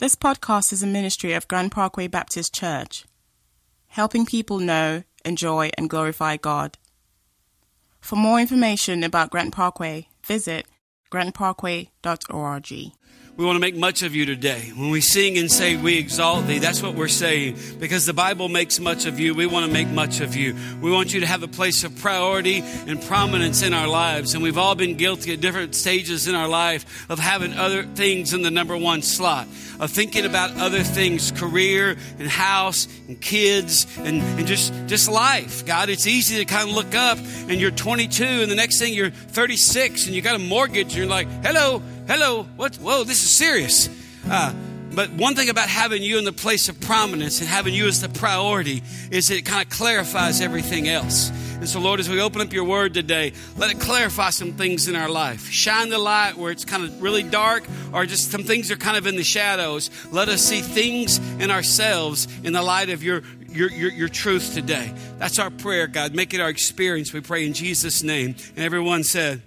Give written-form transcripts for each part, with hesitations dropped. This podcast is a ministry of Grand Parkway Baptist Church, helping people know, enjoy, and glorify God. For more information about Grand Parkway, visit grandparkway.org. We want to make much of you today. When we sing and say, we exalt thee, that's what we're saying. Because the Bible makes much of you, we want to make much of you. We want you to have a place of priority and prominence in our lives. And we've all been guilty at different stages in our life of having other things in the number one slot, of thinking about other things, career and house and kids and just life. God, it's easy to kind of look up and you're 22 and the next thing you're 36 and you got a mortgage and you're like, hello, what? Whoa, this is serious. But one thing about having you in the place of prominence and having you as the priority is that it kind of clarifies everything else. And so, Lord, as we open up your word today, let it clarify some things in our life. Shine the light where it's kind of really dark or just some things are kind of in the shadows. Let us see things in ourselves in the light of your truth today. That's our prayer, God. Make it our experience. We pray in Jesus' name. And everyone said,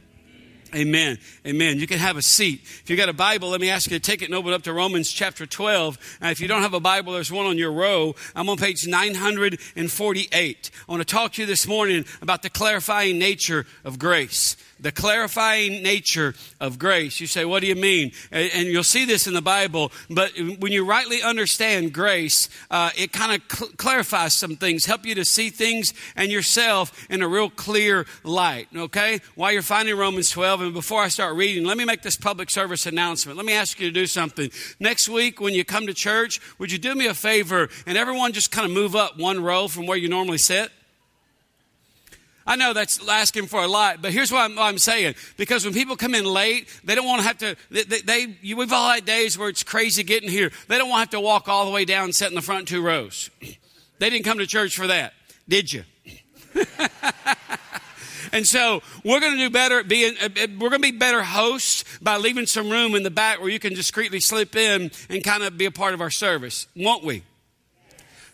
amen. Amen. You can have a seat. If you got a Bible, let me ask you to take it and open up to Romans chapter 12. If you don't have a Bible, there's one on your row. I'm on page 948. I want to talk to you this morning about the clarifying nature of grace. The clarifying nature of grace. You say, what do you mean? And you'll see this in the Bible, but when you rightly understand grace, it kind of clarifies some things, help you to see things and yourself in a real clear light, okay? While you're finding Romans 12, and before I start reading, let me make this public service announcement. Let me ask you to do something. Next week, when you come to church, would you do me a favor and everyone just kind of move up one row from where you normally sit? I know that's asking for a lot, but here's what I'm saying. Because when people come in late, they don't want to have to, we've all had days where it's crazy getting here. They don't want to have to walk all the way down and sit in the front two rows. They didn't come to church for that, did you? And so we're going to do better at we're going to be better hosts by leaving some room in the back where you can discreetly slip in and kind of be a part of our service, won't we?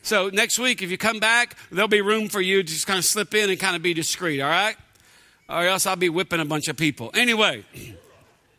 So next week, if you come back, there'll be room for you to just kind of slip in and kind of be discreet, all right? Or else I'll be whipping a bunch of people. Anyway,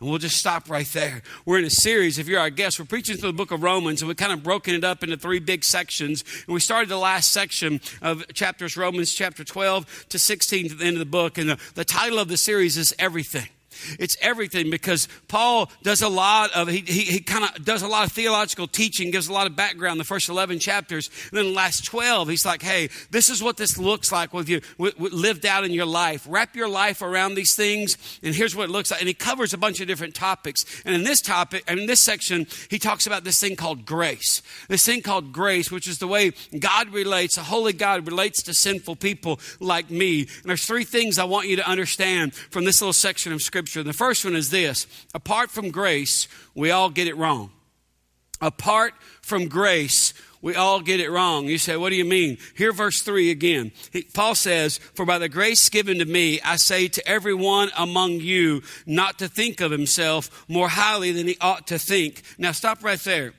And we'll just stop right there. We're in a series. If you're our guest, we're preaching through the book of Romans, and we've kind of broken it up into three big sections. And we started the last section of chapters, Romans chapter 12 to 16 to the end of the book. And the title of the series is Everything. It's everything because Paul does a lot of, he kind of does a lot of theological teaching, gives a lot of background, the first 11 chapters. And then the last 12, he's like, hey, this is what this looks like with you lived out in your life. Wrap your life around these things, and here's what it looks like. And he covers a bunch of different topics. And in this section, he talks about this thing called grace. This thing called grace, which is the way God relates, a holy God relates to sinful people like me. And there's three things I want you to understand from this little section of Scripture. The first one is this. Apart from grace, we all get it wrong. Apart from grace, we all get it wrong. You say, what do you mean? Hear verse 3 again. Paul says, for by the grace given to me, I say to everyone among you not to think of himself more highly than he ought to think. Now, stop right there.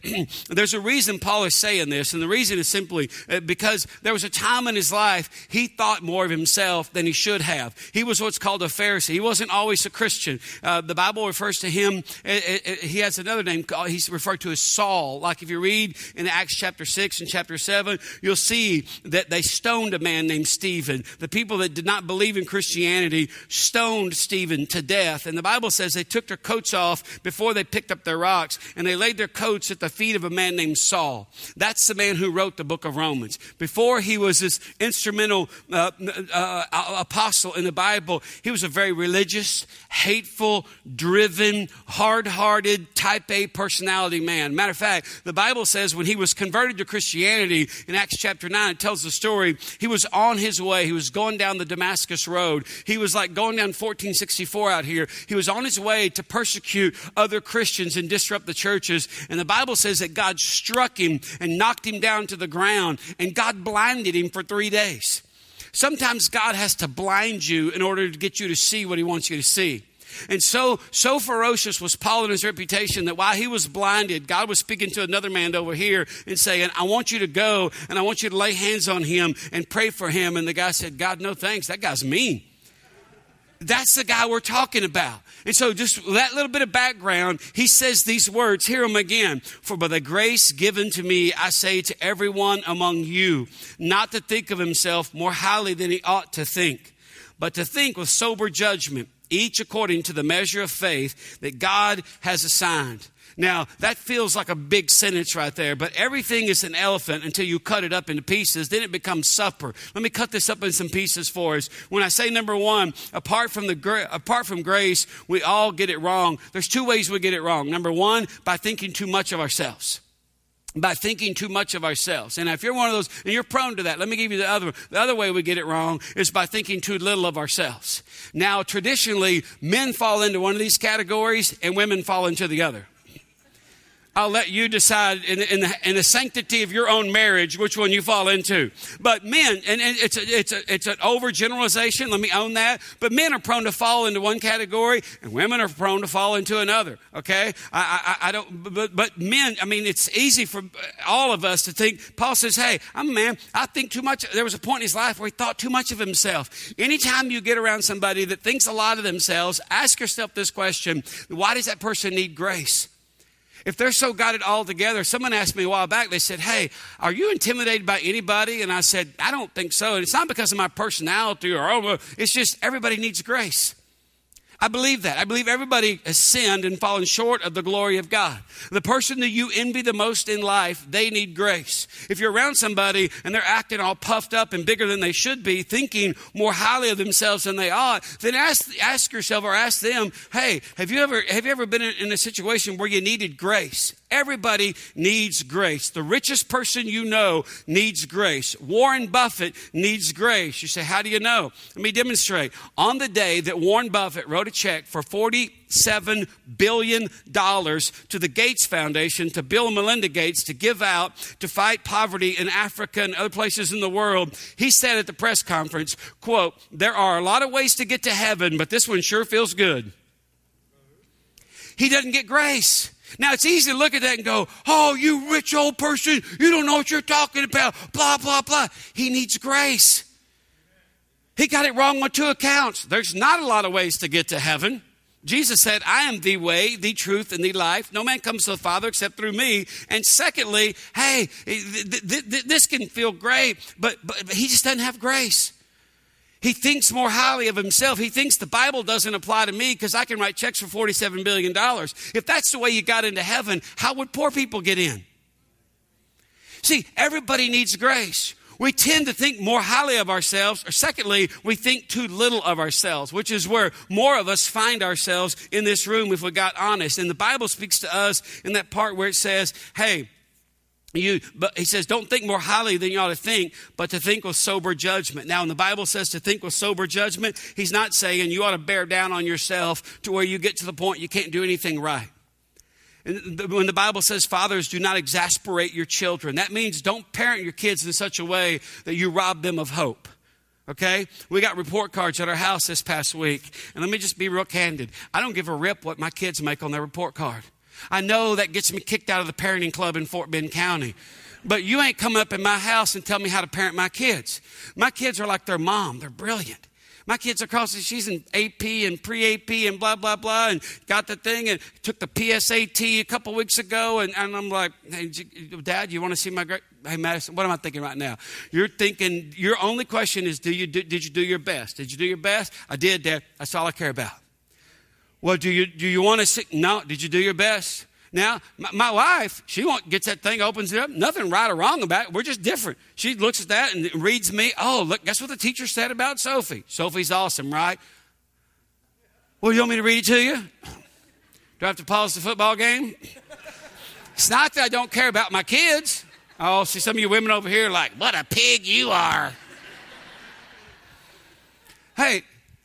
There's a reason Paul is saying this, and the reason is simply because there was a time in his life he thought more of himself than he should have. He was what's called a Pharisee. He wasn't always a Christian. The Bible refers to him, he has another name, he's referred to as Saul. Like if you read in Acts chapter 6 and chapter 7, you'll see that they stoned a man named Stephen. The people that did not believe in Christianity stoned Stephen to death. And the Bible says they took their coats off before they picked up their rocks, and they laid their coats at the feet of a man named Saul. That's the man who wrote the book of Romans. Before he was this instrumental apostle in the Bible, he was a very religious, hateful, driven, hard-hearted, type A personality man. Matter of fact, the Bible says when he was converted to Christianity in Acts chapter 9, it tells the story, he was on his way. He was going down the Damascus road. He was like going down 1464 out here. He was on his way to persecute other Christians and disrupt the churches. And the Bible says that God struck him and knocked him down to the ground, and God blinded him for 3 days. Sometimes God has to blind you in order to get you to see what he wants you to see. And so ferocious was Paul in his reputation that while he was blinded, God was speaking to another man over here and saying, I want you to go and I want you to lay hands on him and pray for him. And the guy said, God, no thanks. That guy's mean. That's the guy we're talking about. And so just that little bit of background, he says these words, hear them again. For by the grace given to me, I say to everyone among you, not to think of himself more highly than he ought to think, but to think with sober judgment, each according to the measure of faith that God has assigned. Now, that feels like a big sentence right there, but everything is an elephant until you cut it up into pieces. Then it becomes supper. Let me cut this up in some pieces for us. When I say number one, apart from grace, we all get it wrong. There's two ways we get it wrong. Number one, by thinking too much of ourselves. By thinking too much of ourselves. And if you're one of those, and you're prone to that, let me give you the other one. The other way we get it wrong is by thinking too little of ourselves. Now, traditionally, men fall into one of these categories and women fall into the other. I'll let you decide in the sanctity of your own marriage which one you fall into. But men, and it's an overgeneralization, let me own that, but men are prone to fall into one category and women are prone to fall into another, okay? But men, I mean, it's easy for all of us to think. Paul says, hey, I'm a man, I think too much. There was a point in his life where he thought too much of himself. Anytime you get around somebody that thinks a lot of themselves, ask yourself this question, why does that person need grace? If they're so got it all together, someone asked me a while back, they said, hey, are you intimidated by anybody? And I said, I don't think so. And it's not because of my personality it's just everybody needs grace. I believe that. I believe everybody has sinned and fallen short of the glory of God. The person that you envy the most in life, they need grace. If you're around somebody and they're acting all puffed up and bigger than they should be, thinking more highly of themselves than they ought, then ask yourself or ask them, hey, have you ever been in a situation where you needed grace? Everybody needs grace. The richest person you know needs grace. Warren Buffett needs grace. You say, how do you know? Let me demonstrate. On the day that Warren Buffett wrote a check for $47 billion to the Gates Foundation, to Bill and Melinda Gates, to give out to fight poverty in Africa and other places in the world, he said at the press conference, quote, there are a lot of ways to get to heaven, but this one sure feels good. He doesn't get grace. Now, it's easy to look at that and go, oh, you rich old person, you don't know what you're talking about, blah, blah, blah. He needs grace. He got it wrong on two accounts. There's not a lot of ways to get to heaven. Jesus said, I am the way, the truth, and the life. No man comes to the Father except through me. And secondly, hey, this can feel great, but he just doesn't have grace. He thinks more highly of himself. He thinks the Bible doesn't apply to me because I can write checks for $47 billion. If that's the way you got into heaven, how would poor people get in? See, everybody needs grace. We tend to think more highly of ourselves, or secondly, we think too little of ourselves, which is where more of us find ourselves in this room if we got honest. And the Bible speaks to us in that part where it says, hey, but he says, don't think more highly than you ought to think, but to think with sober judgment. Now, when the Bible says to think with sober judgment, he's not saying you ought to bear down on yourself to where you get to the point you can't do anything right. And when the Bible says, fathers, do not exasperate your children, that means don't parent your kids in such a way that you rob them of hope. Okay? We got report cards at our house this past week. And let me just be real candid. I don't give a rip what my kids make on their report card. I know that gets me kicked out of the parenting club in Fort Bend County. But you ain't come up in my house and tell me how to parent my kids. My kids are like their mom. They're brilliant. My kids are crossing. She's in AP and pre-AP and blah, blah, blah, and got the thing and took the PSAT a couple weeks ago. And I'm like, hey, Dad, you want to see my hey, Madison, what am I thinking right now? You're thinking, your only question is, did you do your best? Did you do your best? I did, Dad. That's all I care about. Well, do you want to see? No. Did you do your best? Now, my wife, she gets that thing, opens it up. Nothing right or wrong about it. We're just different. She looks at that and reads me. Oh, look, guess what the teacher said about Sophie. Sophie's awesome, right? Well, you want me to read it to you? Do I have to pause the football game? It's not that I don't care about my kids. Oh, see, some of you women over here are like, what a pig you are. Hey,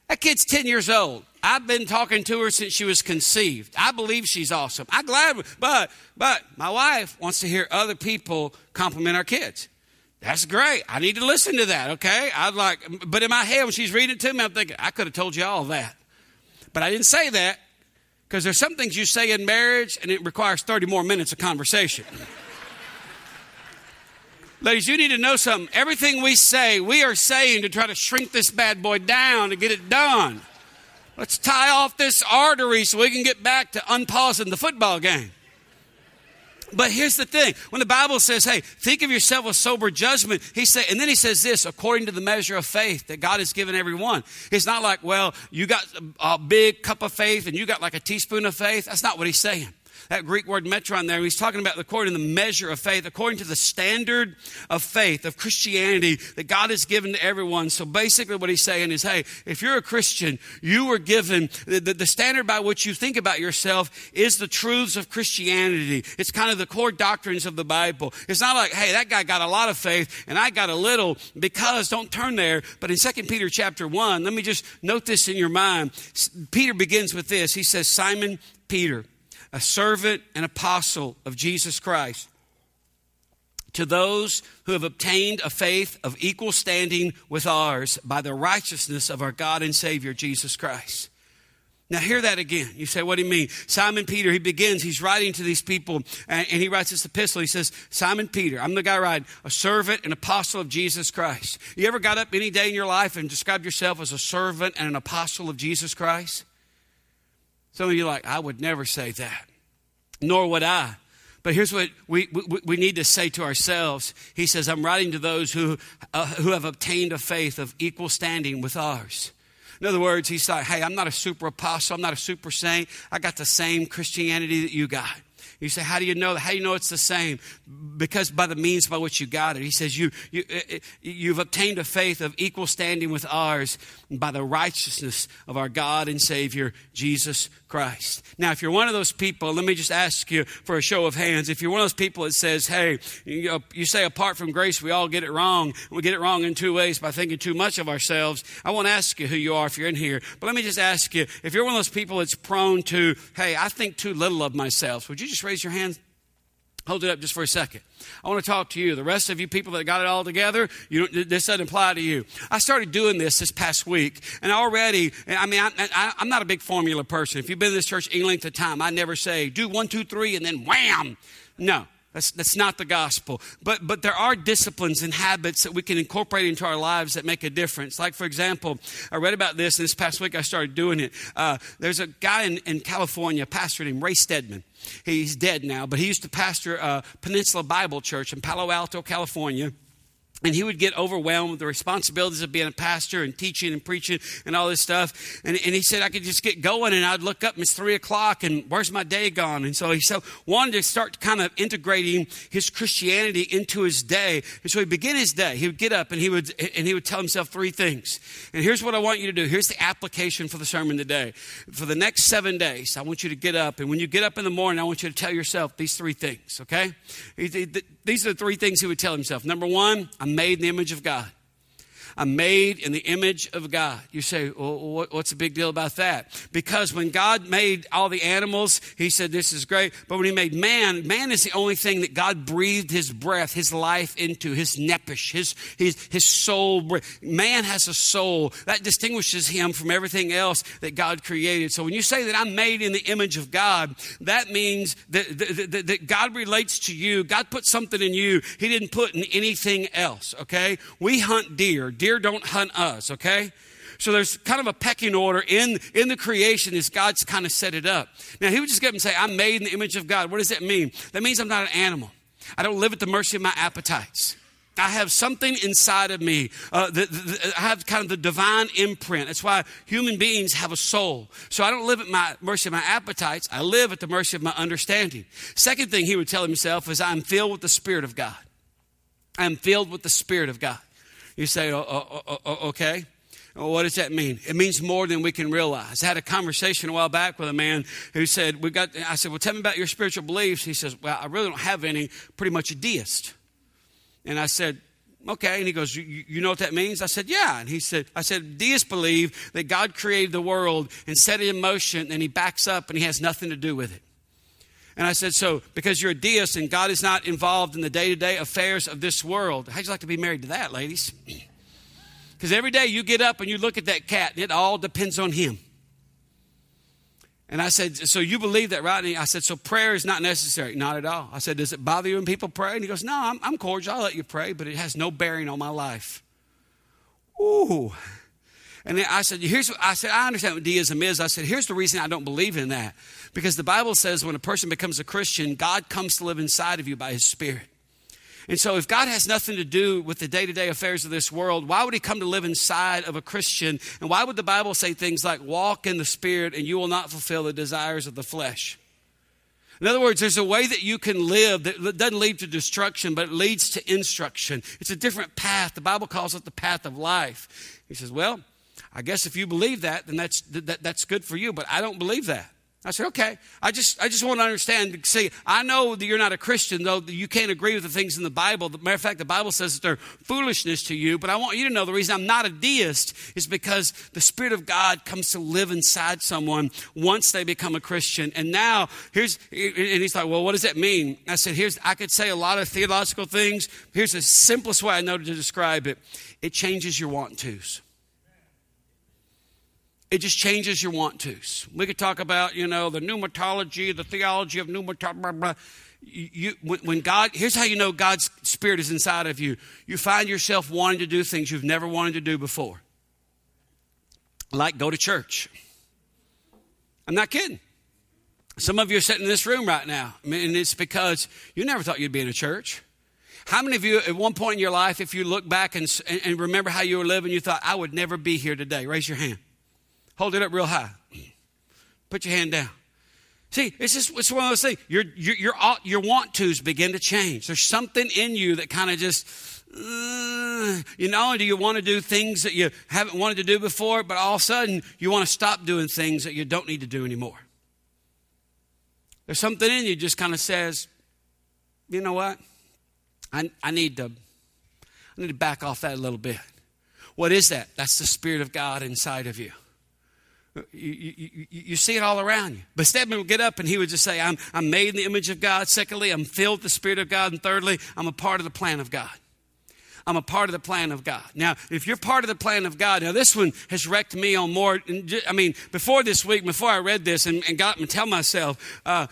that kid's 10 years old. I've been talking to her since she was conceived. I believe she's awesome. I'm glad, but my wife wants to hear other people compliment our kids. That's great. I need to listen to that, okay? But in my head, when she's reading it to me, I'm thinking, I could have told you all that. But I didn't say that because there's some things you say in marriage and it requires 30 more minutes of conversation. Ladies, you need to know something. Everything we say, we are saying to try to shrink this bad boy down to get it done. Let's tie off this artery so we can get back to unpausing the football game. But here's the thing. When the Bible says, hey, think of yourself with sober judgment, and then he says this, according to the measure of faith that God has given everyone. It's not like, well, you got a big cup of faith and you got like a teaspoon of faith. That's not what he's saying. That Greek word metron there, he's talking about according to the measure of faith, according to the standard of faith, of Christianity that God has given to everyone. So basically what he's saying is, hey, if you're a Christian, you were given the standard by which you think about yourself is the truths of Christianity. It's kind of the core doctrines of the Bible. It's not like, hey, that guy got a lot of faith and I got a little, because don't turn there. But in 2 Peter chapter 1, let me just note this in your mind. Peter begins with this. He says, Simon Peter, a servant and apostle of Jesus Christ, to those who have obtained a faith of equal standing with ours by the righteousness of our God and Savior, Jesus Christ. Now, hear that again. You say, what do you mean? Simon Peter, he begins, he's writing to these people, and he writes this epistle. He says, Simon Peter, I'm the guy writing, a servant and apostle of Jesus Christ. You ever got up any day in your life and described yourself as a servant and an apostle of Jesus Christ? Some of you are like, I would never say that, nor would I. But here's what we need to say to ourselves. He says, I'm writing to those who have obtained a faith of equal standing with ours. In other words, he's like, hey, I'm not a super apostle. I'm not a super saint. I got the same Christianity that you got. You say, how do you know that? How do you know it's the same? Because by the means by which you got it. He says, you've obtained a faith of equal standing with ours by the righteousness of our God and Savior, Jesus Christ. Now, if you're one of those people, let me just ask you for a show of hands. If you're one of those people that says, hey, you say apart from grace, we all get it wrong. We get it wrong in two ways, by thinking too much of ourselves. I won't ask you who you are if you're in here. But let me just ask you, if you're one of those people that's prone to, hey, I think too little of myself, would you just raise your hand? Hold it up just for a second. I want to talk to you. The rest of you people that got it all together, this doesn't apply to you. I started doing this past week, and already, I'm not a big formula person. If you've been in this church any length of time, I never say, do 1, 2, 3, and then wham. No. That's not the gospel. But there are disciplines and habits that we can incorporate into our lives that make a difference. Like, for example, I read about this, and this past week I started doing it. There's a guy in California, a pastor named Ray Stedman. He's dead now, but he used to pastor Peninsula Bible Church in Palo Alto, California. And he would get overwhelmed with the responsibilities of being a pastor and teaching and preaching and all this stuff. And he said, I could just get going, and I'd look up and it's 3:00 and where's my day gone? And so he wanted to start kind of integrating his Christianity into his day. And so he'd begin his day. He would get up and he would tell himself three things. And here's what I want you to do. Here's the application for the sermon today. For the next 7 days, I want you to get up. And when you get up in the morning, I want you to tell yourself these three things, okay? These are the three things he would tell himself. Number one, I'm made in the image of God. I'm made in the image of God. You say, well, what's the big deal about that? Because when God made all the animals, he said, this is great. But when he made man, man is the only thing that God breathed his breath, his life into, his nephesh, his soul. Man has a soul. That distinguishes him from everything else that God created. So when you say that I'm made in the image of God, that means that God relates to you. God put something in you he didn't put in anything else, okay? We hunt deer. Deer don't hunt us, okay? So there's kind of a pecking order in the creation as God's kind of set it up. Now, he would just get up and say, I'm made in the image of God. What does that mean? That means I'm not an animal. I don't live at the mercy of my appetites. I have something inside of me. I have kind of the divine imprint. That's why human beings have a soul. So I don't live at my mercy of my appetites. I live at the mercy of my understanding. Second thing he would tell himself is, I'm filled with the Spirit of God. I'm filled with the Spirit of God. You say, okay. What does that mean? It means more than we can realize. I had a conversation a while back with a man who said, I said, well, tell me about your spiritual beliefs. He says, well, I really don't have any, pretty much a deist. And I said, okay. And he goes, you know what that means? I said, yeah. And he said, deists believe that God created the world and set it in motion, and he backs up and he has nothing to do with it. And I said, so because you're a deist and God is not involved in the day-to-day affairs of this world, how'd you like to be married to that, ladies? Because every day you get up and you look at that cat, and it all depends on him. And I said, so you believe that, right? And I said, so prayer is not necessary. Not at all. I said, does it bother you when people pray? And he goes, no, I'm cordial. I'll let you pray, but it has no bearing on my life. Ooh. And then I said, I understand what deism is. I said, here's the reason I don't believe in that. Because the Bible says when a person becomes a Christian, God comes to live inside of you by his Spirit. And so if God has nothing to do with the day-to-day affairs of this world, why would he come to live inside of a Christian? And why would the Bible say things like, walk in the Spirit and you will not fulfill the desires of the flesh? In other words, there's a way that you can live that doesn't lead to destruction, but it leads to instruction. It's a different path. The Bible calls it the path of life. He says, well, I guess if you believe that, then that's good for you. But I don't believe that. I said, okay, I just want to understand. See, I know that you're not a Christian, though you can't agree with the things in the Bible. As a matter of fact, the Bible says that they're foolishness to you, but I want you to know the reason I'm not a deist is because the Spirit of God comes to live inside someone once they become a Christian. And now, and he's like, well, what does that mean? I said, I could say a lot of theological things. Here's the simplest way I know to describe it. It changes your want-tos. It just changes your want-tos. We could talk about, the pneumatology, the theology of pneumatology, blah, blah. When God, here's how you know God's Spirit is inside of you. You find yourself wanting to do things you've never wanted to do before. Like go to church. I'm not kidding. Some of you are sitting in this room right now, and it's because you never thought you'd be in a church. How many of you, at one point in your life, if you look back and remember how you were living, you thought, I would never be here today? Raise your hand. Hold it up real high. Put your hand down. See, it's one of those things. Your want-tos begin to change. There's something in you that kind of just, do you want to do things that you haven't wanted to do before, but all of a sudden you want to stop doing things that you don't need to do anymore. There's something in you just kind of says, you know what? I need to back off that a little bit. What is that? That's the Spirit of God inside of you. You see it all around you. But Stedman would get up and he would just say, I'm made in the image of God. Secondly, I'm filled with the Spirit of God. And thirdly, I'm a part of the plan of God. I'm a part of the plan of God. Now, if you're part of the plan of God, now this one has wrecked me on more. Before this week, before I read this and got to tell myself, but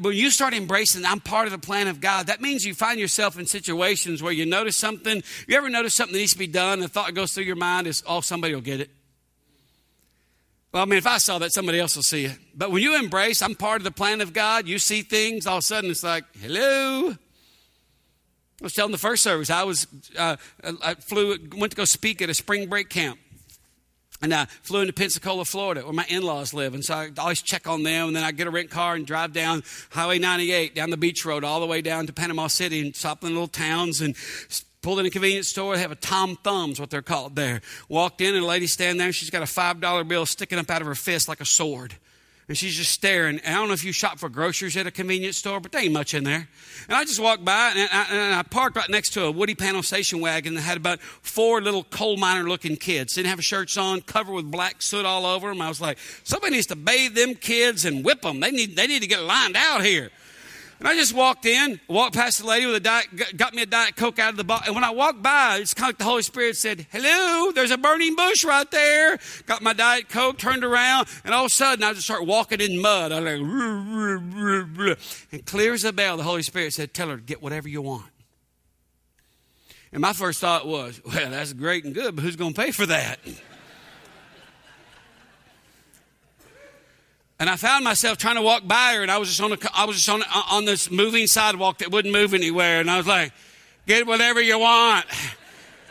when you start embracing, I'm part of the plan of God, that means you find yourself in situations where you notice something. You ever notice something that needs to be done? The thought goes through your mind is, oh, somebody will get it. Well, if I saw that, somebody else will see it. But when you embrace, I'm part of the plan of God, you see things, all of a sudden it's like, hello. I was telling the first service, I went to go speak at a spring break camp. And I flew into Pensacola, Florida, where my in-laws live. And so I always check on them. And then I get a rent car and drive down Highway 98, down the beach road, all the way down to Panama City and stop in little towns and pulled in a convenience store. They have a Tom Thumbs, what they're called there. Walked in, and a lady standing there. She's got a $5 bill sticking up out of her fist like a sword. And she's just staring. And I don't know if you shop for groceries at a convenience store, but there ain't much in there. And I just walked by, and I parked right next to a woody panel station wagon that had about four little coal miner-looking kids. Didn't have shirts on, covered with black soot all over them. I was like, somebody needs to bathe them kids and whip them. They need to get lined out here. And I just walked past the lady with a got me a Diet Coke out of the bottle. And when I walked by, it's kind of like the Holy Spirit said, hello, there's a burning bush right there. Got my Diet Coke, turned around, and all of a sudden I just start walking in mud. I was like, roo, roo, roo. And clear as a bell, the Holy Spirit said, tell her to get whatever you want. And my first thought was, well, that's great and good, but who's going to pay for that? And I found myself trying to walk by her, and I was just on this moving sidewalk that wouldn't move anywhere. And I was like, "Get whatever you want."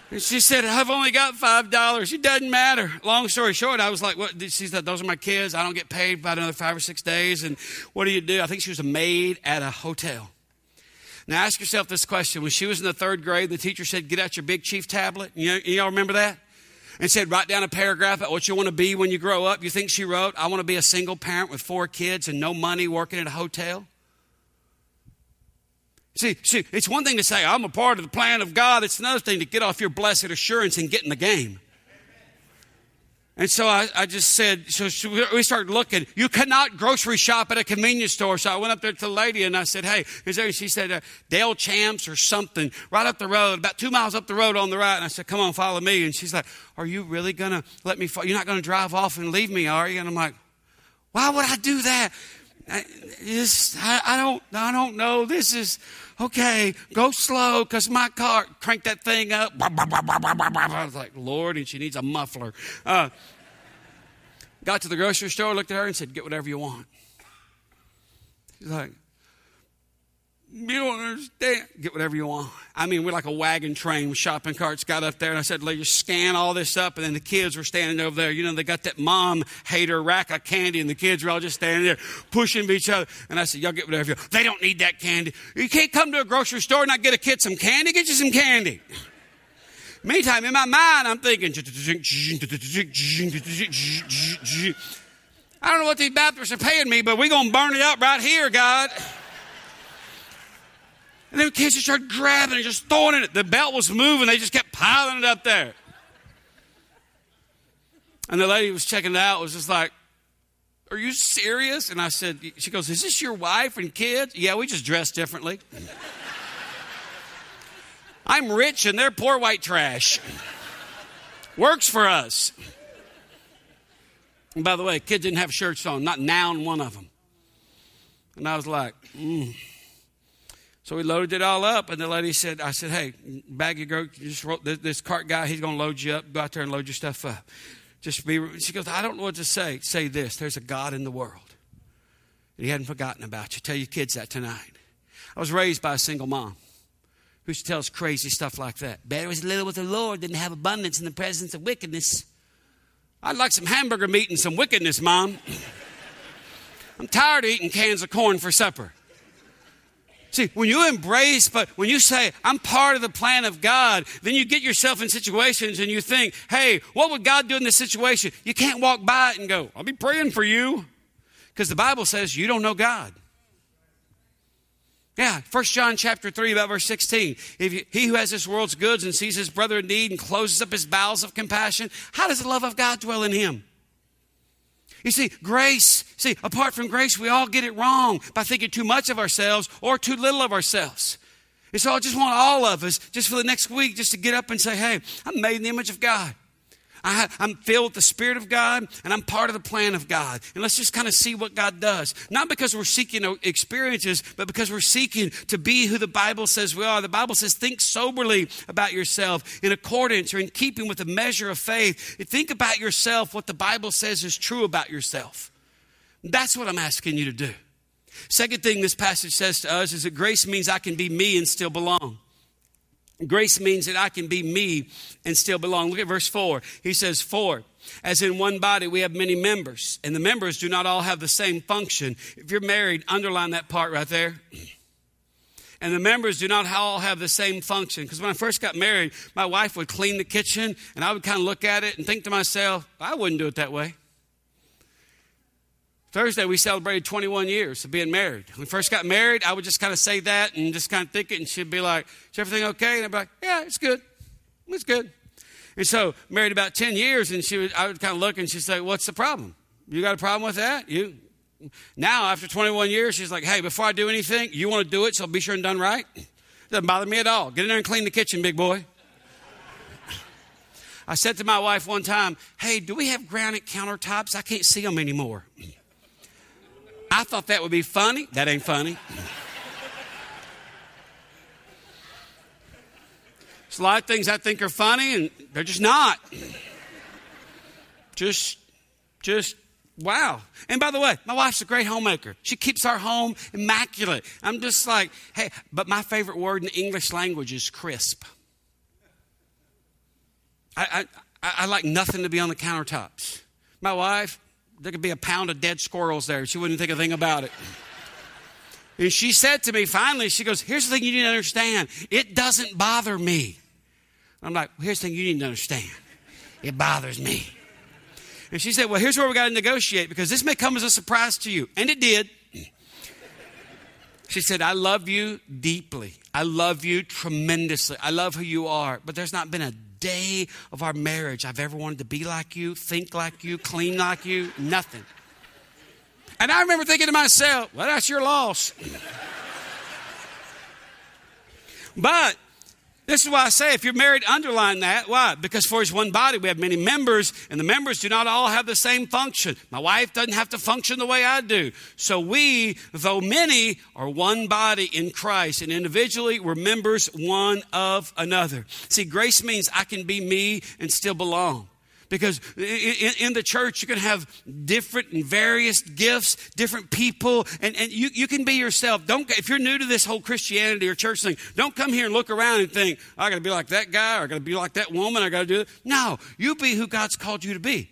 And she said, "I've only got $5. It doesn't matter." Long story short, I was like, "What?" She said, "Those are my kids. I don't get paid for another 5 or 6 days. And what do you do?" I think she was a maid at a hotel. Now ask yourself this question. When she was in the third grade, the teacher said, "Get out your Big Chief tablet." Y'all remember that? And said, "Write down a paragraph about what you want to be when you grow up." You think she wrote, "I want to be a single parent with 4 kids and no money working at a hotel"? See, it's one thing to say, "I'm a part of the plan of God." It's another thing to get off your blessed assurance and get in the game. And so I just said, so we started looking. You cannot grocery shop at a convenience store. So I went up there to the lady and I said, "Hey, is there?" She said, "Dale Champs or something, right up the road, about 2 miles up the road on the right." And I said, "Come on, follow me." And she's like, "Are you really going to let me follow? You're not going to drive off and leave me, are you?" And I'm like, "Why would I do that? I don't know. This is okay. Go slow, because my car cranked that thing up." I was like, "Lord," and she needs a muffler. Got to the grocery store, looked at her, and said, "Get whatever you want." She's like, "You don't understand." "Get whatever you want." I mean, we're like a wagon train with shopping carts. Got up there and I said, "Ladies, scan all this up." And then the kids were standing over there. You know, they got that mom hater rack of candy, and the kids were all just standing there pushing each other. And I said, "Y'all get whatever you want." "They don't need that candy. You can't come to a grocery store and not get a kid some candy. Get you some candy." Meantime, in my mind, I'm thinking, "I don't know what these Baptists are paying me, but we're going to burn it up right here, God." And then the kids just started grabbing and just throwing it. The belt was moving. They just kept piling it up there. And the lady who was checking it out was just like, "Are you serious?" And I said, she goes, "Is this your wife and kids?" "Yeah, we just dress differently." "I'm rich and they're poor white trash. Works for us." And by the way, kids didn't have shirts on, not noun one of them. And I was like, So we loaded it all up, and the lady said, I said, "Hey, bag your groceries, just roll, this cart guy, he's going to load you up. Go out there and load your stuff up. Just be." She goes, "I don't know what to say. Say this: there's a God in the world. He hadn't forgotten about you. Tell your kids that tonight." I was raised by a single mom who tells crazy stuff like that. "Better was little with the Lord than to have abundance in the presence of wickedness." "I'd like some hamburger meat and some wickedness, Mom." "I'm tired of eating cans of corn for supper." See, when you embrace, but when you say, "I'm part of the plan of God," then you get yourself in situations and you think, "Hey, what would God do in this situation?" You can't walk by it and go, "I'll be praying for you," because the Bible says you don't know God. Yeah, 1 John chapter 3, about verse 16. He who has this world's goods and sees his brother in need and closes up his bowels of compassion, how does the love of God dwell in him? You see, grace, apart from grace, we all get it wrong by thinking too much of ourselves or too little of ourselves. And so I just want all of us, just for the next week, just to get up and say, "Hey, I'm made in the image of God. I'm filled with the Spirit of God, and I'm part of the plan of God." And let's just kind of see what God does. Not because we're seeking experiences, but because we're seeking to be who the Bible says we are. The Bible says, think soberly about yourself in accordance or in keeping with the measure of faith. Think about yourself, what the Bible says is true about yourself. That's what I'm asking you to do. Second thing this passage says to us is that grace means I can be me and still belong. Grace means that I can be me and still belong. Look at verse 4. He says, "For as in one body we have many members, and the members do not all have the same function." If you're married, underline that part right there. "And the members do not all have the same function." Because when I first got married, my wife would clean the kitchen, and I would kind of look at it and think to myself, I wouldn't do it that way. Thursday, we celebrated 21 years of being married. When we first got married, I would just kind of say that and just kind of think it, and she'd be like, "Is everything okay?" And I'd be like, "Yeah, it's good. It's good." And so married about 10 years, and I would kind of look, and she'd say, "What's the problem? You got a problem with that?" Now, after 21 years, she's like, "Hey, before I do anything, you want to do it, so be sure and done right. It doesn't bother me at all. Get in there and clean the kitchen, big boy." I said to my wife one time, "Hey, do we have granite countertops? I can't see them anymore." I thought that would be funny. That ain't funny. There's a lot of things I think are funny, and they're just not. Just Wow. And by the way, my wife's a great homemaker. She keeps our home immaculate. I'm just like, hey, but my favorite word in the English language is crisp. I like nothing to be on the countertops. My wife, there could be a pound of dead squirrels there. She wouldn't think a thing about it. And she said to me, finally, she goes, here's the thing you need to understand. It doesn't bother me. I'm like, well, here's the thing you need to understand. It bothers me. And she said, well, here's where we got to negotiate because this may come as a surprise to you. And it did. She said, I love you deeply. I love you tremendously. I love who you are. But there's not been a day of our marriage I've ever wanted to be like you, think like you, clean like you, nothing. And I remember thinking to myself, well, that's your loss. But this is why I say, if you're married, underline that. Why? Because for his one body, we have many members, and the members do not all have the same function. My wife doesn't have to function the way I do. So we, though many, are one body in Christ, and individually we're members one of another. See, grace means I can be me and still belong. Because in the church, you can have different and various gifts, different people, and you can be yourself. Don't, if you're new to this whole Christianity or church thing, don't come here and look around and think, I got to be like that guy, or I got to be like that woman, I got to do it. No, you be who God's called you to be.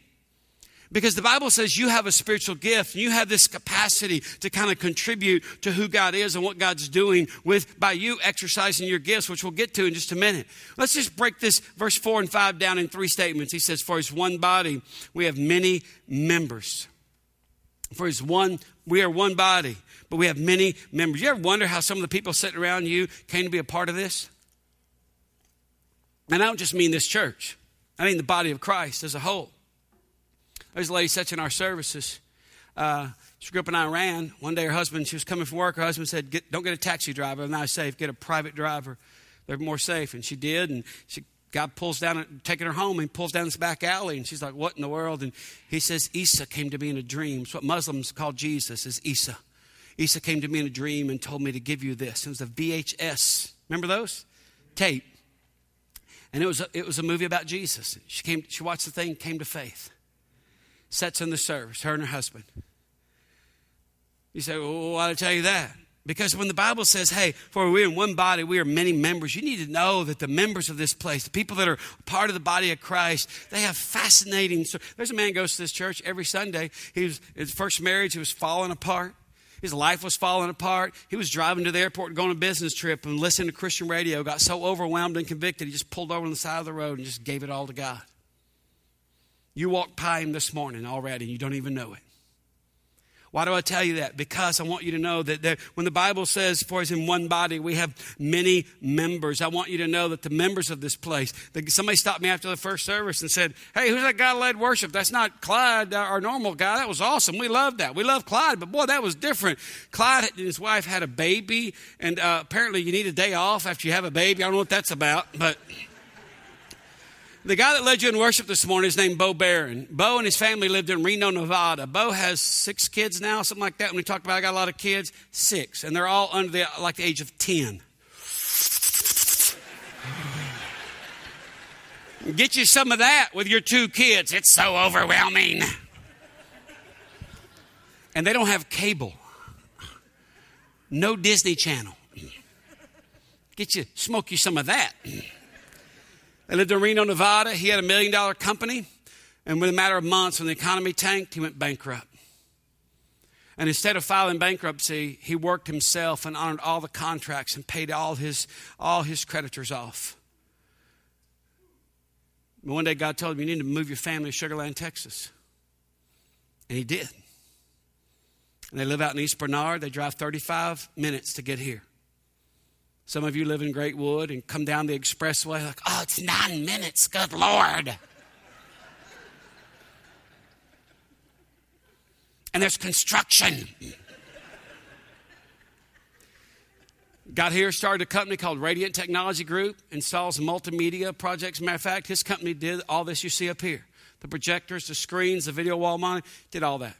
Because the Bible says you have a spiritual gift. You have this capacity to kind of contribute to who God is and what God's doing with by you exercising your gifts, which we'll get to in just a minute. Let's just break this verse 4 and 5 down in 3 statements. He says, for his one body, we have many members. For his one, we are one body, but we have many members. You ever wonder how some of the people sitting around you came to be a part of this? And I don't just mean this church. I mean the body of Christ as a whole. There's a lady such in our services. She grew up in Iran. One day her husband, she was coming from work. Her husband said, don't get a taxi driver. I'm not safe. Get a private driver. They're more safe. And she did. And God pulls down, taking her home, and pulls down this back alley. And she's like, what in the world? And he says, Isa came to me in a dream. It's what Muslims call Jesus is Isa. Isa came to me in a dream and told me to give you this. It was a VHS. Remember those? Tape. And it was a movie about Jesus. She watched the thing, came to faith. Sets in the service, her and her husband. You say, well, why did I tell you that? Because when the Bible says, hey, for we're in one body, we are many members. You need to know that the members of this place, the people that are part of the body of Christ, they have fascinating. So there's a man who goes to this church every Sunday. His first marriage, he was falling apart. His life was falling apart. He was driving to the airport and going on a business trip and listening to Christian radio, got so overwhelmed and convicted, he just pulled over on the side of the road and just gave it all to God. You walked by him this morning already, and you don't even know it. Why do I tell you that? Because I want you to know that when the Bible says, for as in one body, we have many members. I want you to know that the members of this place, somebody stopped me after the first service and said, hey, who's that guy led worship? That's not Clyde, our normal guy. That was awesome. We love that. We love Clyde, but boy, that was different. Clyde and his wife had a baby, and apparently you need a day off after you have a baby. I don't know what that's about, but... The guy that led you in worship this morning is named Bo Barron. Bo and his family lived in Reno, Nevada. Bo has 6 kids now, something like that. When we talked about I got a lot of kids, 6. And they're all under the age of 10. Get you some of that with your 2 kids. It's so overwhelming. And they don't have cable. No Disney Channel. Smoke you some of that. I lived in Reno, Nevada. He had a $1 million company. And within a matter of months, when the economy tanked, he went bankrupt. And instead of filing bankruptcy, he worked himself and honored all the contracts and paid all his creditors off. But one day God told him, you need to move your family to Sugar Land, Texas. And he did. And they live out in East Bernard. They drive 35 minutes to get here. Some of you live in Greatwood and come down the expressway like, oh, it's 9 minutes, good Lord. And there's construction. Got here, started a company called Radiant Technology Group, installs multimedia projects. Matter of fact, his company did all this you see up here. The projectors, the screens, the video wall monitor, did all that.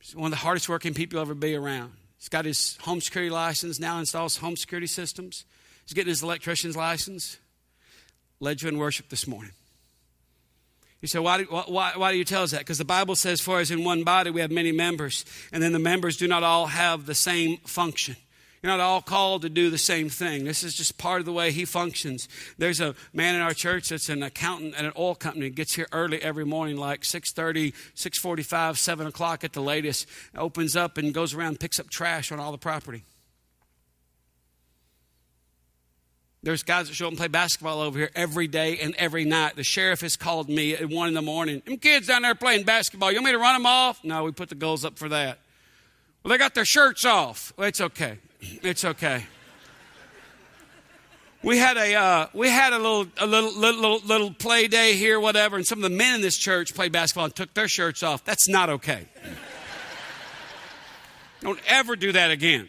He's one of the hardest working people you'll ever be around. He's got his home security license, now installs home security systems. He's getting his electrician's license. Led you in worship this morning. You say, why do you tell us that? Because the Bible says, for as in one body we have many members, and then the members do not all have the same function. You're not all called to do the same thing. This is just part of the way he functions. There's a man in our church that's an accountant at an oil company, gets here early every morning, like 6:30, 6:45, 7 o'clock at the latest, opens up and goes around and picks up trash on all the property. There's guys that show up and play basketball over here every day and every night. The sheriff has called me at 1 in the morning. Them kids down there playing basketball. You want me to run them off? No, we put the goals up for that. Well, they got their shirts off. Well, it's okay. It's okay. We had a little play day here, whatever, and some of the men in this church played basketball and took their shirts off. That's not okay. Don't ever do that again.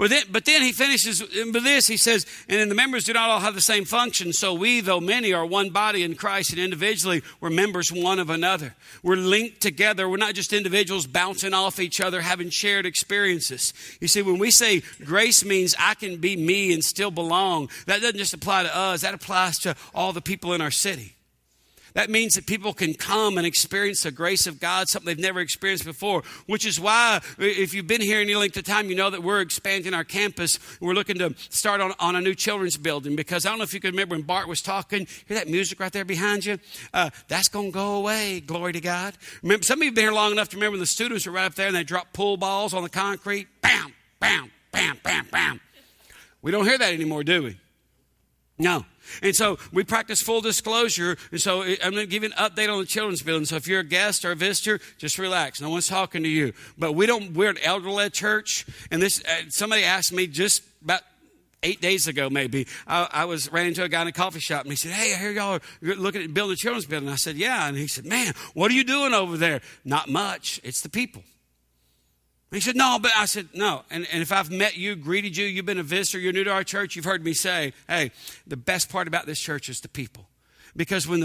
But then he finishes with this. He says, and then the members do not all have the same function. So we, though many, are one body in Christ, and individually we're members one of another. We're linked together. We're not just individuals bouncing off each other, having shared experiences. You see, when we say grace means I can be me and still belong, that doesn't just apply to us. That applies to all the people in our city. That means that people can come and experience the grace of God, something they've never experienced before, which is why if you've been here any length of time, you know that we're expanding our campus. We're looking to start on a new children's building, because I don't know if you can remember when Bart was talking, hear that music right there behind you? That's going to go away, glory to God. Remember, some of you have been here long enough to remember when the students were right up there and they dropped pool balls on the concrete. Bam, bam, bam, bam, bam. We don't hear that anymore, do we? No. And so we practice full disclosure. And so I'm going to give you an update on the children's building. So if you're a guest or a visitor, just relax. No one's talking to you. But we're an elder-led church. And this somebody asked me just about 8 days ago, maybe. I ran into a guy in a coffee shop, and he said, hey, I hear y'all are looking at building a children's building. I said, yeah. And he said, man, what are you doing over there? Not much. It's the people. He said, no, but I said, no. And if I've met you, greeted you, you've been a visitor, you're new to our church, you've heard me say, hey, the best part about this church is the people. Because when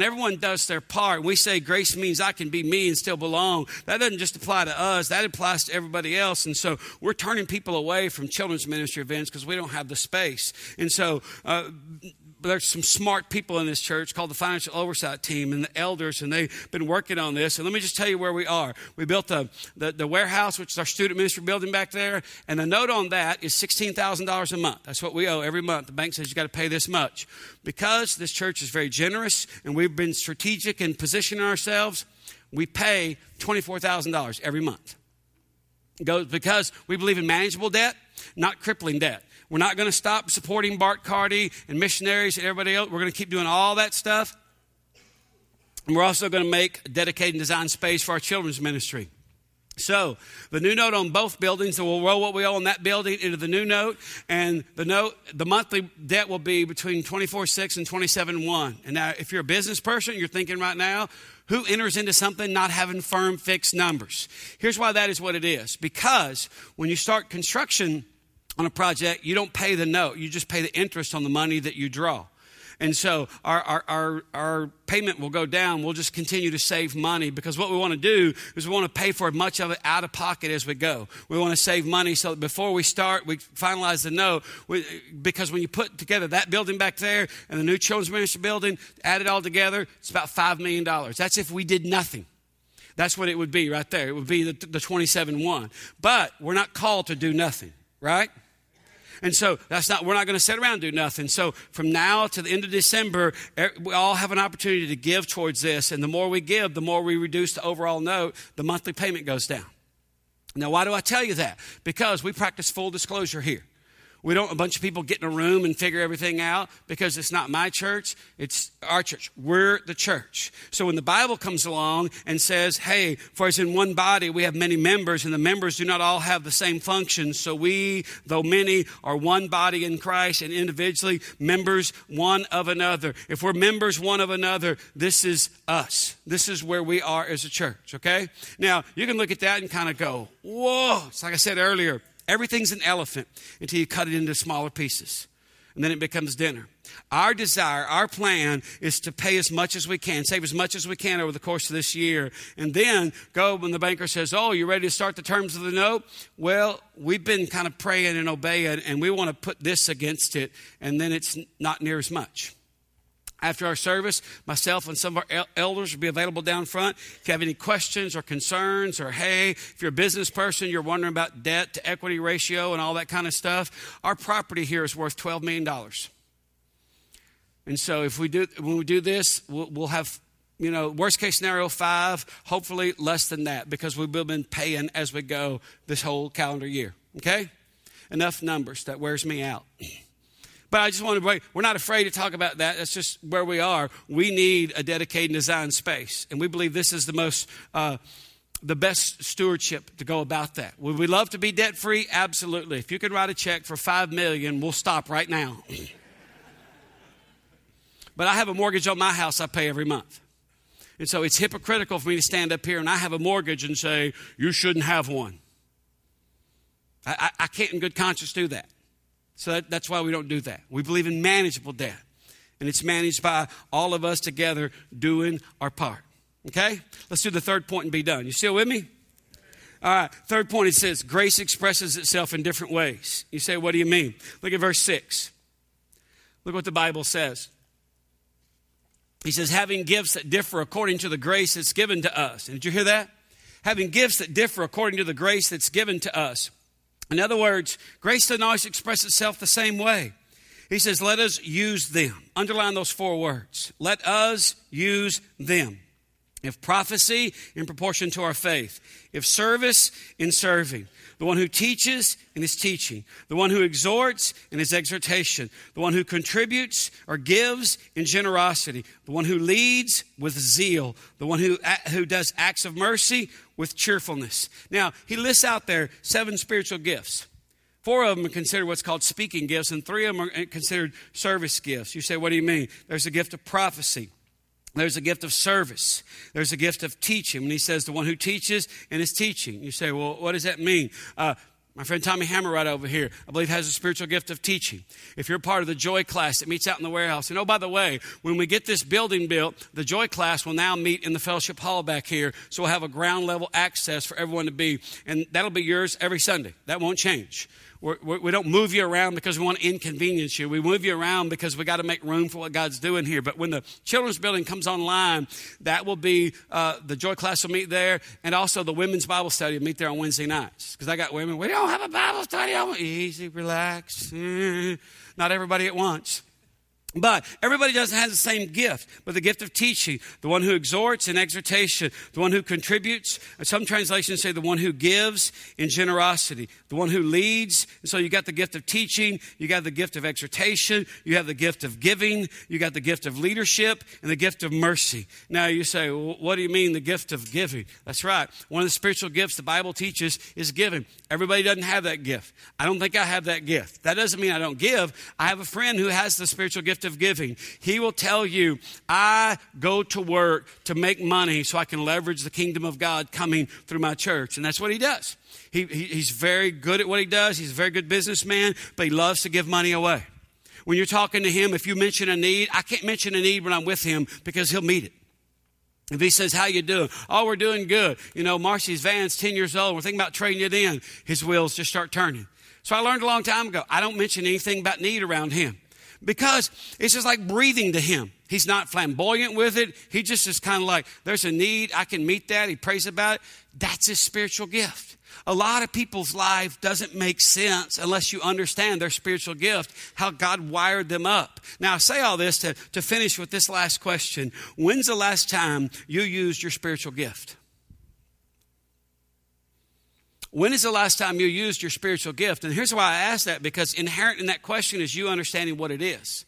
everyone does their part, we say grace means I can be me and still belong. That doesn't just apply to us. That applies to everybody else. And so we're turning people away from children's ministry events because we don't have the space. And so there's some smart people in this church called the Financial Oversight Team and the elders, and they've been working on this. And let me just tell you where we are. We built the warehouse, which is our student ministry building back there. And the note on that is $16,000 a month. That's what we owe every month. The bank says you got to pay this much. Because this church is very generous and we've been strategic in positioning ourselves, we pay $24,000 every month. It goes because we believe in manageable debt, not crippling debt. We're not going to stop supporting Bart Carty and missionaries and everybody else. We're going to keep doing all that stuff. And we're also going to make a dedicated design space for our children's ministry. So the new note on both buildings, so we'll roll what we owe on that building into the new note. And the monthly debt will be between $24,600 and $27,100. And now if you're a business person, you're thinking right now, who enters into something not having firm fixed numbers? Here's why that is what it is. Because when you start construction on a project, you don't pay the note. You just pay the interest on the money that you draw. And so our payment will go down. We'll just continue to save money, because what we want to do is we want to pay for much of it out of pocket as we go. We want to save money so that before we start, we finalize the note. Because when you put together that building back there and the new children's ministry building, add it all together, it's about $5 million. That's if we did nothing. That's what it would be right there. It would be the 27.1. But we're not called to do nothing, right? And so we're not going to sit around and do nothing. So from now to the end of December, we all have an opportunity to give towards this. And the more we give, the more we reduce the overall note, the monthly payment goes down. Now, why do I tell you that? Because we practice full disclosure here. We don't a bunch of people get in a room and figure everything out, because it's not my church. It's our church. We're the church. So when the Bible comes along and says, hey, for as in one body, we have many members, and the members do not all have the same function. So we, though many, are one body in Christ, and individually members one of another. If we're members one of another, this is us. This is where we are as a church. Okay. Now you can look at that and kind of go, whoa, it's like I said earlier. Everything's an elephant until you cut it into smaller pieces. And then it becomes dinner. Our desire, our plan is to pay as much as we can, save as much as we can over the course of this year. And then go when the banker says, oh, you ready to start the terms of the note? Well, we've been kind of praying and obeying, and we want to put this against it. And then it's not near as much. After our service, myself and some of our elders will be available down front. If you have any questions or concerns, or hey, if you're a business person, you're wondering about debt to equity ratio and all that kind of stuff, our property here is worth $12 million. And so if we do, when we do this, we'll have, you know, worst case scenario 5, hopefully less than that, because we've been paying as we go this whole calendar year. Okay? Enough numbers. That wears me out. But I just want to, we're not afraid to talk about that. That's just where we are. We need a dedicated design space. And we believe this is the most, the best stewardship to go about that. Would we love to be debt-free? Absolutely. If you could write a check for $5 million, we'll stop right now. But I have a mortgage on my house I pay every month. And so it's hypocritical for me to stand up here and I have a mortgage and say, you shouldn't have one. I can't in good conscience do that. So that's why we don't do that. We believe in manageable debt. And it's managed by all of us together doing our part. Okay? Let's do the third point and be done. You still with me? All right. Third point, it says, grace expresses itself in different ways. You say, what do you mean? Look at verse 6. Look what the Bible says. He says, having gifts that differ according to the grace that's given to us. And did you hear that? Having gifts that differ according to the grace that's given to us. In other words, grace doesn't always express itself the same way. He says, let us use them. Underline those 4 words. Let us use them. If prophecy, in proportion to our faith. If service, in serving. The one who teaches, in his teaching. The one who exhorts, in his exhortation. The one who contributes or gives, in generosity. The one who leads, with zeal. The one who does acts of mercy, with cheerfulness. Now, he lists out there 7 spiritual gifts. 4 of them are considered what's called speaking gifts, and 3 of them are considered service gifts. You say, what do you mean? There's a gift of prophecy. There's a gift of service. There's a gift of teaching. When he says the one who teaches and is teaching, you say, well, what does that mean? My friend Tommy Hammer right over here, I believe, has a spiritual gift of teaching. If you're part of the Joy class that meets out in the warehouse, and oh, by the way, when we get this building built, the Joy class will now meet in the fellowship hall back here, so we'll have a ground level access for everyone to be, and that'll be yours every Sunday. That won't change. We don't move you around because we want to inconvenience you. We move you around because we got to make room for what God's doing here. But when the children's building comes online, that will be, the Joy class will meet there, and also the women's Bible study will meet there on Wednesday nights. Because I got women, we don't have a Bible study. Easy, relax. Not everybody at once. But everybody doesn't have the same gift, but the gift of teaching, the one who exhorts in exhortation, the one who contributes, and some translations say the one who gives in generosity, the one who leads. And so you got the gift of teaching, you got the gift of exhortation, you have the gift of giving, you got the gift of leadership, and the gift of mercy. Now you say, well, what do you mean the gift of giving? That's right. One of the spiritual gifts the Bible teaches is giving. Everybody doesn't have that gift. I don't think I have that gift. That doesn't mean I don't give. I have a friend who has the spiritual gift of giving. He will tell you, I go to work to make money so I can leverage the kingdom of God coming through my church. And that's what he does. He's very good at what he does. He's a very good businessman, but he loves to give money away. When you're talking to him, if you mention a need, I can't mention a need when I'm with him because he'll meet it. If he says, how you doing? Oh, we're doing good. You know, Marcy's van's 10 years old. We're thinking about trading it in. His wheels just start turning. So I learned a long time ago, I don't mention anything about need around him. Because it's just like breathing to him. He's not flamboyant with it. He just is kind of like, there's a need. I can meet that. He prays about it. That's his spiritual gift. A lot of people's life doesn't make sense unless you understand their spiritual gift, how God wired them up. Now, I say all this to finish with this last question. When's the last time you used your spiritual gift? When is the last time you used your spiritual gift? And here's why I ask that, because inherent in that question is you understanding what it is.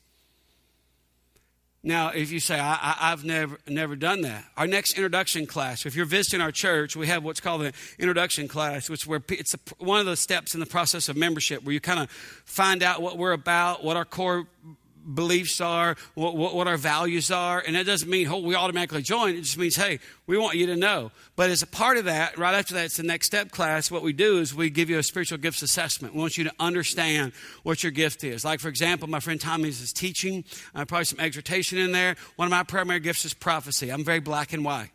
Now, if you say, I've never done that. Our next introduction class, if you're visiting our church, we have what's called an introduction class, which where it's one of the steps in the process of membership where you kind of find out what we're about, what our core beliefs are, what our values are. And that doesn't mean, oh, we automatically join. It just means, hey, we want you to know. But as a part of that, right after that, it's the next step class. What we do is we give you a spiritual gifts assessment. We want you to understand what your gift is. Like, for example, my friend Tommy's is teaching. Probably some exhortation in there. One of my primary gifts is prophecy. I'm very black and white.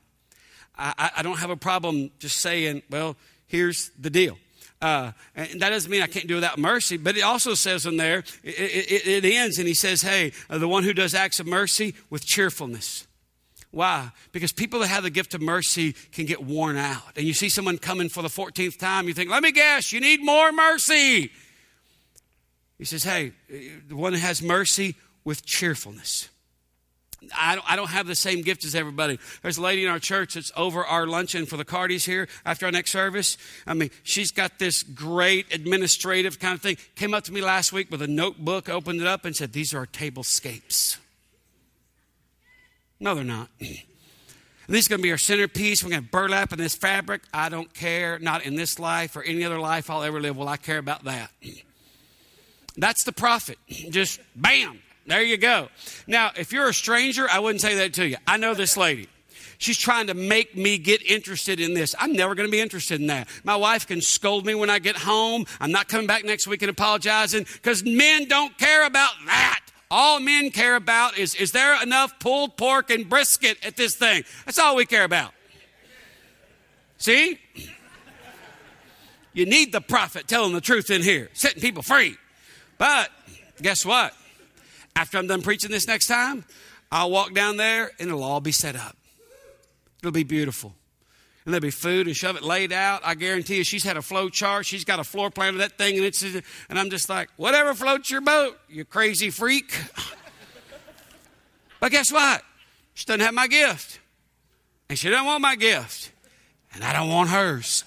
I don't have a problem just saying, well, here's the deal. And that doesn't mean I can't do without mercy, but it also says in there, it ends and he says, hey, the one who does acts of mercy with cheerfulness. Why? Because people that have the gift of mercy can get worn out. And you see someone coming for the 14th time, you think, let me guess, you need more mercy. He says, hey, the one that has mercy with cheerfulness. I don't have the same gift as everybody. There's a lady in our church that's over our luncheon for the Cardys here after our next service. I mean, she's got this great administrative kind of thing. Came up to me last week with a notebook, opened it up and said, these are our table scapes. No, they're not. This is going to be our centerpiece. We're going to have burlap in this fabric. I don't care, not in this life or any other life I'll ever live. Will I care about that? That's the prophet. Just bam. There you go. Now, if you're a stranger, I wouldn't say that to you. I know this lady. She's trying to make me get interested in this. I'm never going to be interested in that. My wife can scold me when I get home. I'm not coming back next week and apologizing because men don't care about that. All men care about is there enough pulled pork and brisket at this thing? That's all we care about. See? You need the prophet telling the truth in here, setting people free. But guess what? After I'm done preaching this next time, I'll walk down there and it'll all be set up. It'll be beautiful. And there'll be food and shove it laid out. I guarantee you she's had a flow chart. She's got a floor plan of that thing. And I'm just like, whatever floats your boat, you crazy freak. But guess what? She doesn't have my gift. And she doesn't want my gift. And I don't want hers.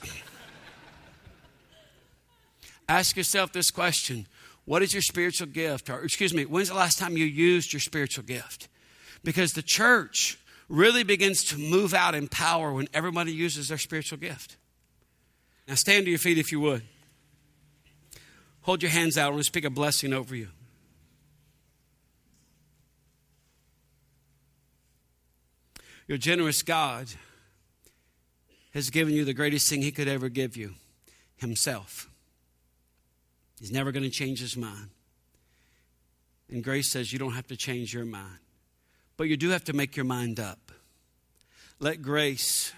Ask yourself this question. What is your spiritual gift? Or excuse me, when's the last time you used your spiritual gift? Because the church really begins to move out in power when everybody uses their spiritual gift. Now stand to your feet if you would. Hold your hands out. I'm going to speak a blessing over you. Your generous God has given you the greatest thing he could ever give you, himself. He's never going to change his mind. And grace says you don't have to change your mind. But you do have to make your mind up. Let grace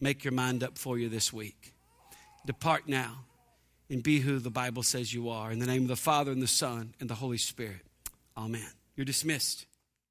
make your mind up for you this week. Depart now and be who the Bible says you are. In the name of the Father and the Son and the Holy Spirit. Amen. You're dismissed.